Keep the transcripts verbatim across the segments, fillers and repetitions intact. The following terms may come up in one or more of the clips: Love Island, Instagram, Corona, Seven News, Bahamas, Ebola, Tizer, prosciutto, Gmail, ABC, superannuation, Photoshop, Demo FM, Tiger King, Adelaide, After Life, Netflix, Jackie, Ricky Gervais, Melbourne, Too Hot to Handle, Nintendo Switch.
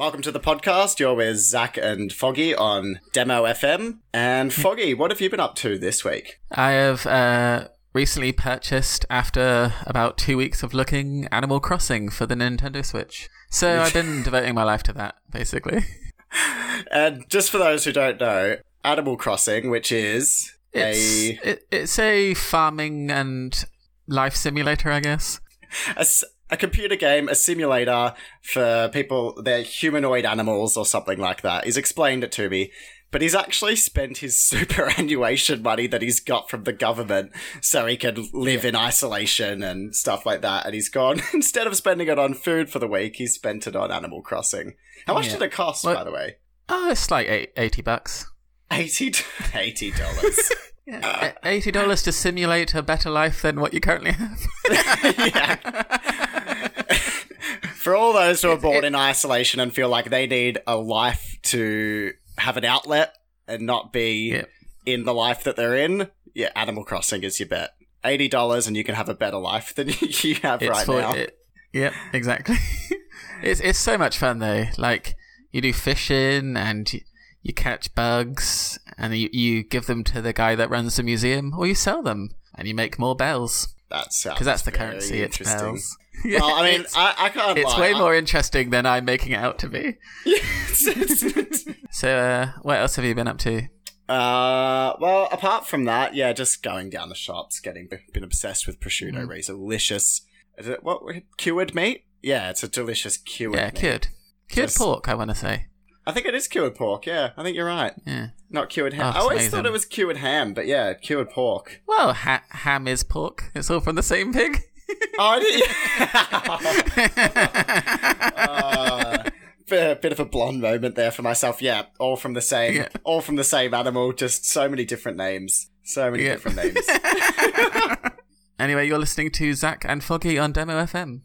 Welcome to the podcast. You're with Zak and Foggy on Demo F M. And Foggy, what have you been up to this week? I have uh, recently purchased, after about two weeks of looking, Animal Crossing for the Nintendo Switch. So I've been devoting my life to that, basically. And just for those who don't know, Animal Crossing, which is it's, a... It, it's a farming and life simulator, I guess. A s- A computer game, a simulator for people, they're humanoid animals or something like that. He's explained it to me, but he's actually spent his superannuation money that he's got from the government so he can live in isolation and stuff like that. And he's gone, instead of spending it on food for the week, he's spent it on Animal Crossing. How much yeah. did it cost, well, by the way? Oh, it's like eighty bucks. eighty dollars. eighty dollars. yeah. uh, eighty dollars to simulate a better life than what you currently have. yeah. For all those who are born in isolation and feel like they need a life to have an outlet and not be yep. in the life that they're in, yeah, Animal Crossing is your bet. eighty dollars and you can have a better life than you have it's right for, now. It, yep, exactly. it's it's so much fun, though. Like, you do fishing and you, you catch bugs and you, you give them to the guy that runs the museum, or you sell them and you make more bells. That sounds because that's the currency. It's bells. Yeah, well, I mean, I, I can't It's lie. way more interesting than I'm making it out to be. So, uh, what else have you been up to? Uh, well, apart from that, yeah, just going down the shops, getting been obsessed with prosciutto. Mm. It's delicious. Is it what cured meat? Yeah, it's a delicious cured. Yeah, meat. cured, cured just, pork. I want to say. I think it is cured pork. Yeah, I think you're right. Yeah, not cured ham. Oh, I always amazing. thought it was cured ham, but yeah, cured pork. Well, ha- ham is pork. It's all from the same pig. Oh, I did. uh, bit of a blonde moment there for myself. Yeah, all from the same, yeah. all from the same animal. Just so many different names. So many yeah. different names. Anyway, you're listening to Zak and Foggy on Demo F M.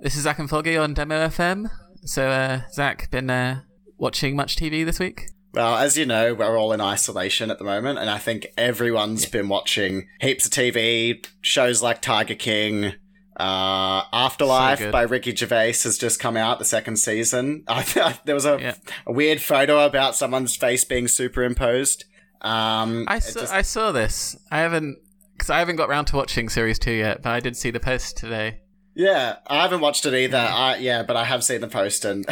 This is Zak and Foggy on Demo F M. So, uh, Zak, been uh, watching much T V this week? Well, as you know, we're all in isolation at the moment, and I think everyone's yeah. been watching heaps of T V, shows like Tiger King, uh, Afterlife so by Ricky Gervais has just come out, the second season. I, I, there was a, yeah. a weird photo about someone's face being superimposed. Um, I, saw, just... I saw this. I haven't, because I haven't got round to watching series two yet, but I did see the post today. Yeah, I haven't watched it either. Yeah, I, yeah but I have seen the post. And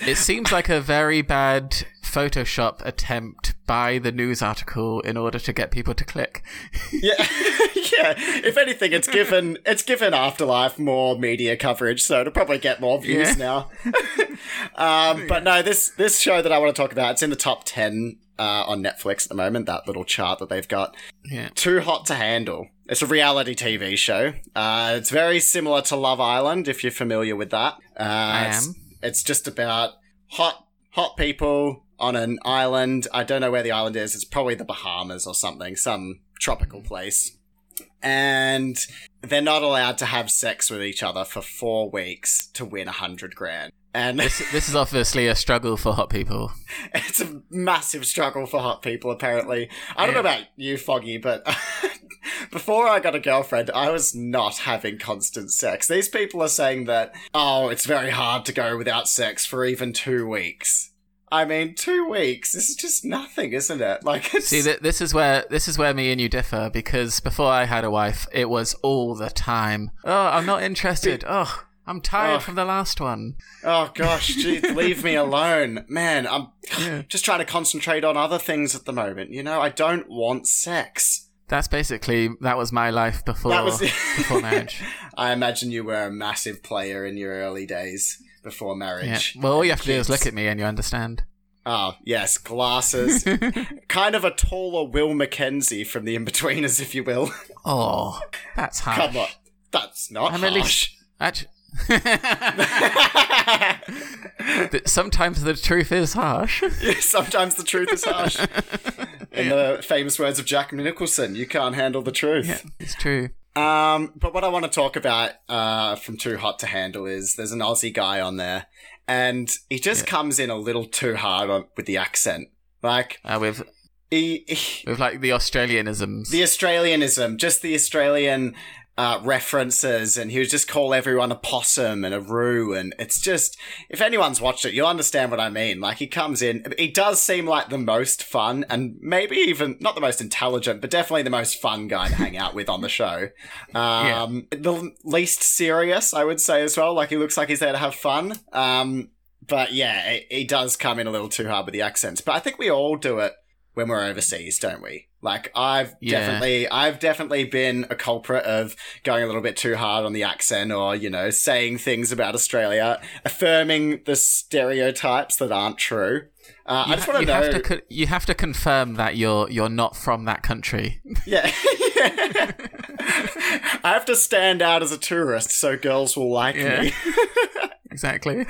it seems like a very bad Photoshop attempt by the news article in order to get people to click. yeah, yeah. If anything, it's given it's given Afterlife more media coverage, so it'll probably get more views yeah. now. um, but no, this this show that I want to talk about, it's in the top ten uh, on Netflix at the moment. That little chart that they've got. Yeah. Too Hot to Handle. It's a reality T V show. Uh, it's very similar to Love Island, if you're familiar with that. Uh, I am. It's, it's just about hot hot people on an island. I don't know where the island is. It's probably the Bahamas or something, some tropical place. And they're not allowed to have sex with each other for four weeks to win a hundred grand. And this, this is obviously a struggle for hot people. It's a massive struggle for hot people, apparently. I don't yeah. know about you, Foggy, but before I got a girlfriend, I was not having constant sex. These people are saying that, oh, it's very hard to go without sex for even two weeks. I mean, two weeks. This is just nothing, isn't it? Like, it's... see, th- this is where this is where me and you differ, because before I had a wife, it was all the time. Oh, I'm not interested. Oh, I'm tired oh. from the last one. Oh gosh, geez, leave me alone, man. I'm yeah. just trying to concentrate on other things at the moment. You know, I don't want sex. That's basically, that was my life before that was... before marriage. I imagine you were a massive player in your early days. Before marriage. Yeah. Well, all you have to kids. do is look at me and you understand. Oh, yes. Glasses. Kind of a taller Will McKenzie from the Inbetweeners, if you will. Oh, that's harsh. Come on. That's not I'm harsh. At least, actually... Sometimes the truth is harsh. Yeah, sometimes the truth is harsh. In yeah. the famous words of Jack Nicholson, you can't handle the truth. Yeah, it's true. Um, but what I want to talk about uh, from Too Hot to Handle is there's an Aussie guy on there, and he just yeah. comes in a little too hard on, with the accent. Like, uh, with E- with like the Australianisms. The Australianism, just the Australian uh, references, and he would just call everyone a possum and a roo, and it's just, if anyone's watched it, you'll understand what I mean. Like, he comes in, he does seem like the most fun, and maybe even, not the most intelligent, but definitely the most fun guy to hang out with on the show. Um, yeah. The least serious, I would say as well, like he looks like he's there to have fun. Um, but yeah, he does come in a little too hard with the accents, but I think we all do it when we're overseas, don't we? Like, I've yeah. definitely, I've definitely been a culprit of going a little bit too hard on the accent, or, you know, saying things about Australia, affirming the stereotypes that aren't true. Uh, I just ha- want to know. Have to co- you have to confirm that you're you're not from that country. Yeah. yeah. I have to stand out as a tourist so girls will like yeah. me. Exactly.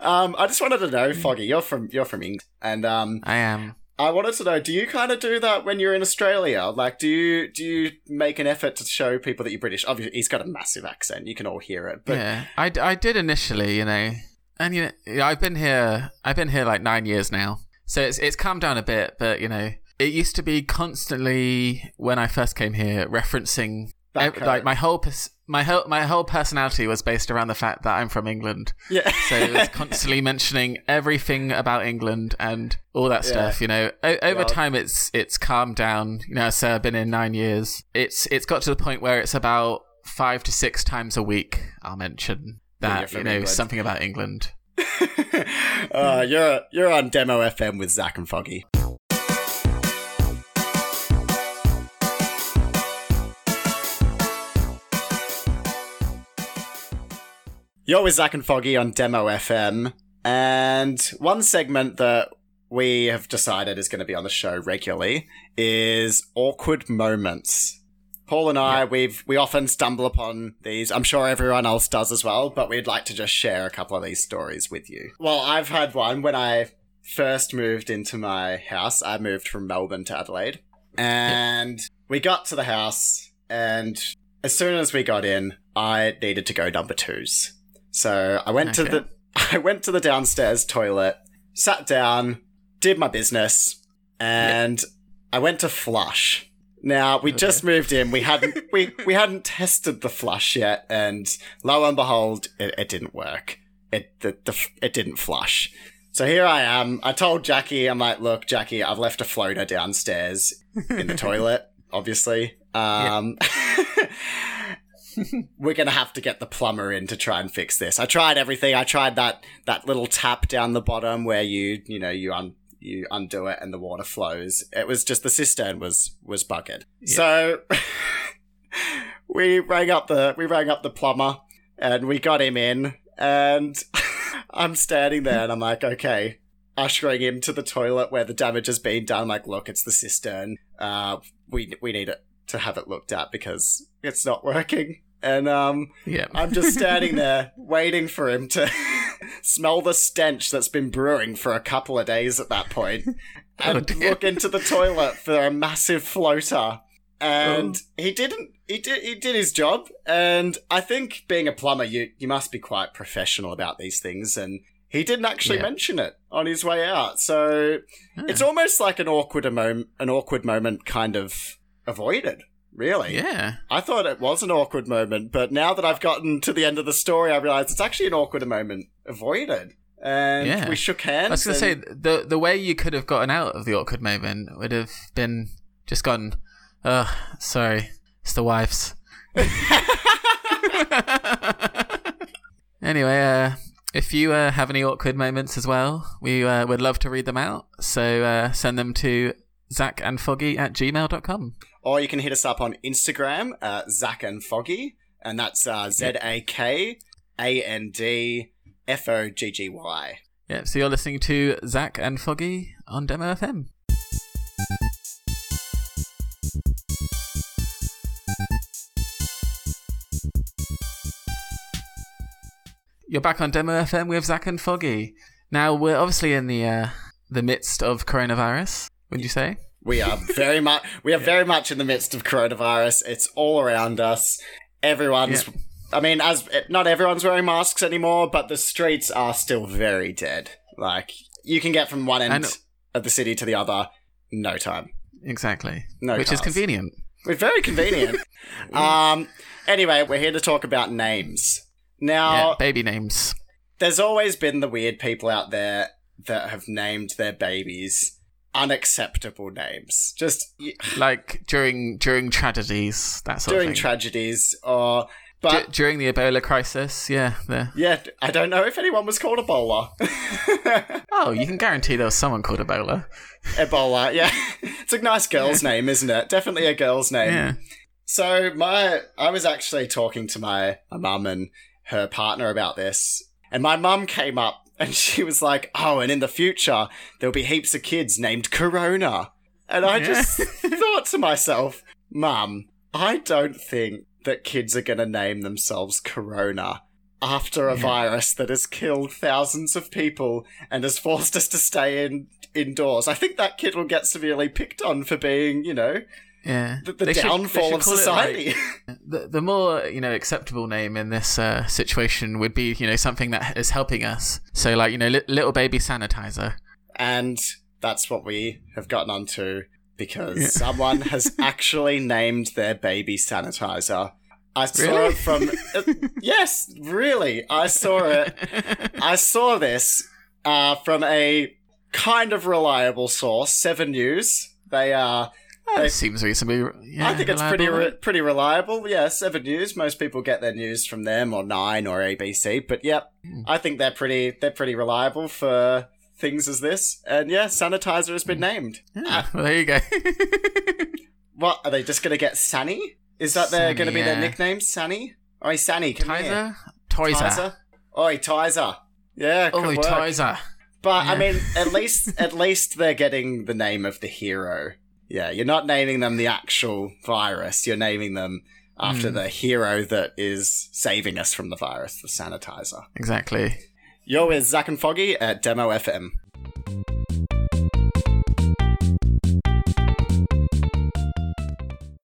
Um, I just wanted to know, Foggy, you're from you're from England, and um, I am. I wanted to know, do you kind of do that when you're in Australia? Like, do you do you make an effort to show people that you're British? Obviously, he's got a massive accent. You can all hear it. But yeah, I, I did initially, you know. And, you know, I've been here, I've been here like nine years now. So it's it's calmed down a bit. But, you know, it used to be constantly, when I first came here, referencing, ev- like, my whole... Pers- My whole my whole personality was based around the fact that I'm from England. Yeah. So it was constantly mentioning everything about England and all that yeah. stuff, you know. O- over well, time it's it's calmed down. You know, so I've been in nine years. It's it's got to the point where it's about five to six times a week I'll mention that, you know, England. Something about England. uh, you're you're on Demo F M with Zak and Foggy. You're with Zak and Foggy on Demo F M, and one segment that we have decided is going to be on the show regularly is awkward moments. Paul and I, yeah. we've we often stumble upon these. I'm sure everyone else does as well, but we'd like to just share a couple of these stories with you. Well, I've had one when I first moved into my house. I moved from Melbourne to Adelaide, and yeah. we got to the house, and as soon as we got in, I needed to go number twos. So I went okay. to the I went to the downstairs toilet, sat down, did my business, and yep. I went to flush. Now we okay. just moved in, we hadn't we, we hadn't tested the flush yet, and lo and behold, it, it didn't work. It the, the it didn't flush. So here I am. I told Jackie, I'm like, look, Jackie, I've left a floater downstairs in the toilet, obviously. Um yep. We're going to have to get the plumber in to try and fix this. I tried everything. I tried that, that little tap down the bottom where you, you know, you un- you undo it and the water flows. It was just the cistern was, was buggered. Yeah. So we rang up the, we rang up the plumber and we got him in, and I'm standing there and I'm like, okay, ushering him to the toilet where the damage has been done. I'm like, look, it's the cistern. Uh, we, we need it to have it looked at because it's not working. And um, yeah. I'm just standing there waiting for him to smell the stench that's been brewing for a couple of days at that point, and oh, look into the toilet for a massive floater. And oh. he didn't. He did. He did his job. And I think being a plumber, you you must be quite professional about these things. And he didn't actually yeah. mention it on his way out. So yeah. it's almost like an awkward moment. An awkward moment, kind of avoided. Really? Yeah. I thought it was an awkward moment, but now that I've gotten to the end of the story, I realised it's actually an awkward moment avoided. And yeah. we shook hands. I was going to and- say, the the way you could have gotten out of the awkward moment would have been just gone, oh, sorry, it's the wife's. Anyway, uh, if you uh, have any awkward moments as well, we uh, would love to read them out. So uh, send them to zakandfoggy at gmail dot com. Or you can hit us up on Instagram, uh, Zak and Foggy, and that's uh, Z A K A N D F O G G Y. Yeah, so you're listening to Zak and Foggy on Demo F M. You're back on Demo F M with Zak and Foggy. Now, we're obviously in the uh, the midst of coronavirus, wouldn't you say? We are very much we are yeah. very much in the midst of coronavirus. It's all around us. Everyone's yeah. I mean, as not everyone's wearing masks anymore, but the streets are still very dead. Like, you can get from one end and, of the city to the other no time. Exactly. No Which cars. Is convenient. It's very convenient. yeah. Um. Anyway, we're here to talk about names. Now, yeah, baby names. There's always been the weird people out there that have named their babies unacceptable names. Just like during during tragedies, that sort of thing. During tragedies or... But D- during the Ebola crisis, yeah. There. Yeah, I don't know if anyone was called Ebola. Oh, you can guarantee there was someone called Ebola. Ebola, yeah. It's a nice girl's yeah. name, isn't it? Definitely a girl's name. Yeah. So my, I was actually talking to my, my mum and her partner about this, and my mum came up and she was like, oh, and in the future, there'll be heaps of kids named Corona. And I yeah. just thought to myself, Mum, I don't think that kids are going to name themselves Corona after a yeah. virus that has killed thousands of people and has forced us to stay in indoors. I think that kid will get severely picked on for being, you know, yeah. the, the downfall should, of society. Like, the, the more, you know, acceptable name in this uh, situation would be, you know, something that is helping us. So, like, you know, li- little baby sanitizer. And that's what we have gotten onto. Because yeah. someone has actually named their baby sanitizer. I saw really? it from... Uh, yes, really. I saw it. I saw this uh, from a kind of reliable source, Seven News. They are... Uh, it seems reasonably... Yeah, I think it's reliable. pretty re- pretty reliable. Yeah, Seven News. Most people get their news from them or Nine or A B C. But yep, mm. I think they're pretty they're pretty reliable for... things as this, and yeah, sanitizer has been named. Yeah, well, there you go. What are they just going to get? Sunny? Is that they're going to be yeah. their nickname? Sunny? Oi, Sunny, come Tizer? Here. Tizer. Oi, Tizer. Yeah, Oi, Tizer. But yeah. I mean, at least at least they're getting the name of the hero. Yeah, you're not naming them the actual virus. You're naming them after mm. the hero that is saving us from the virus, the sanitizer. Exactly. Yo, it's Zak and Foggy at Demo F M.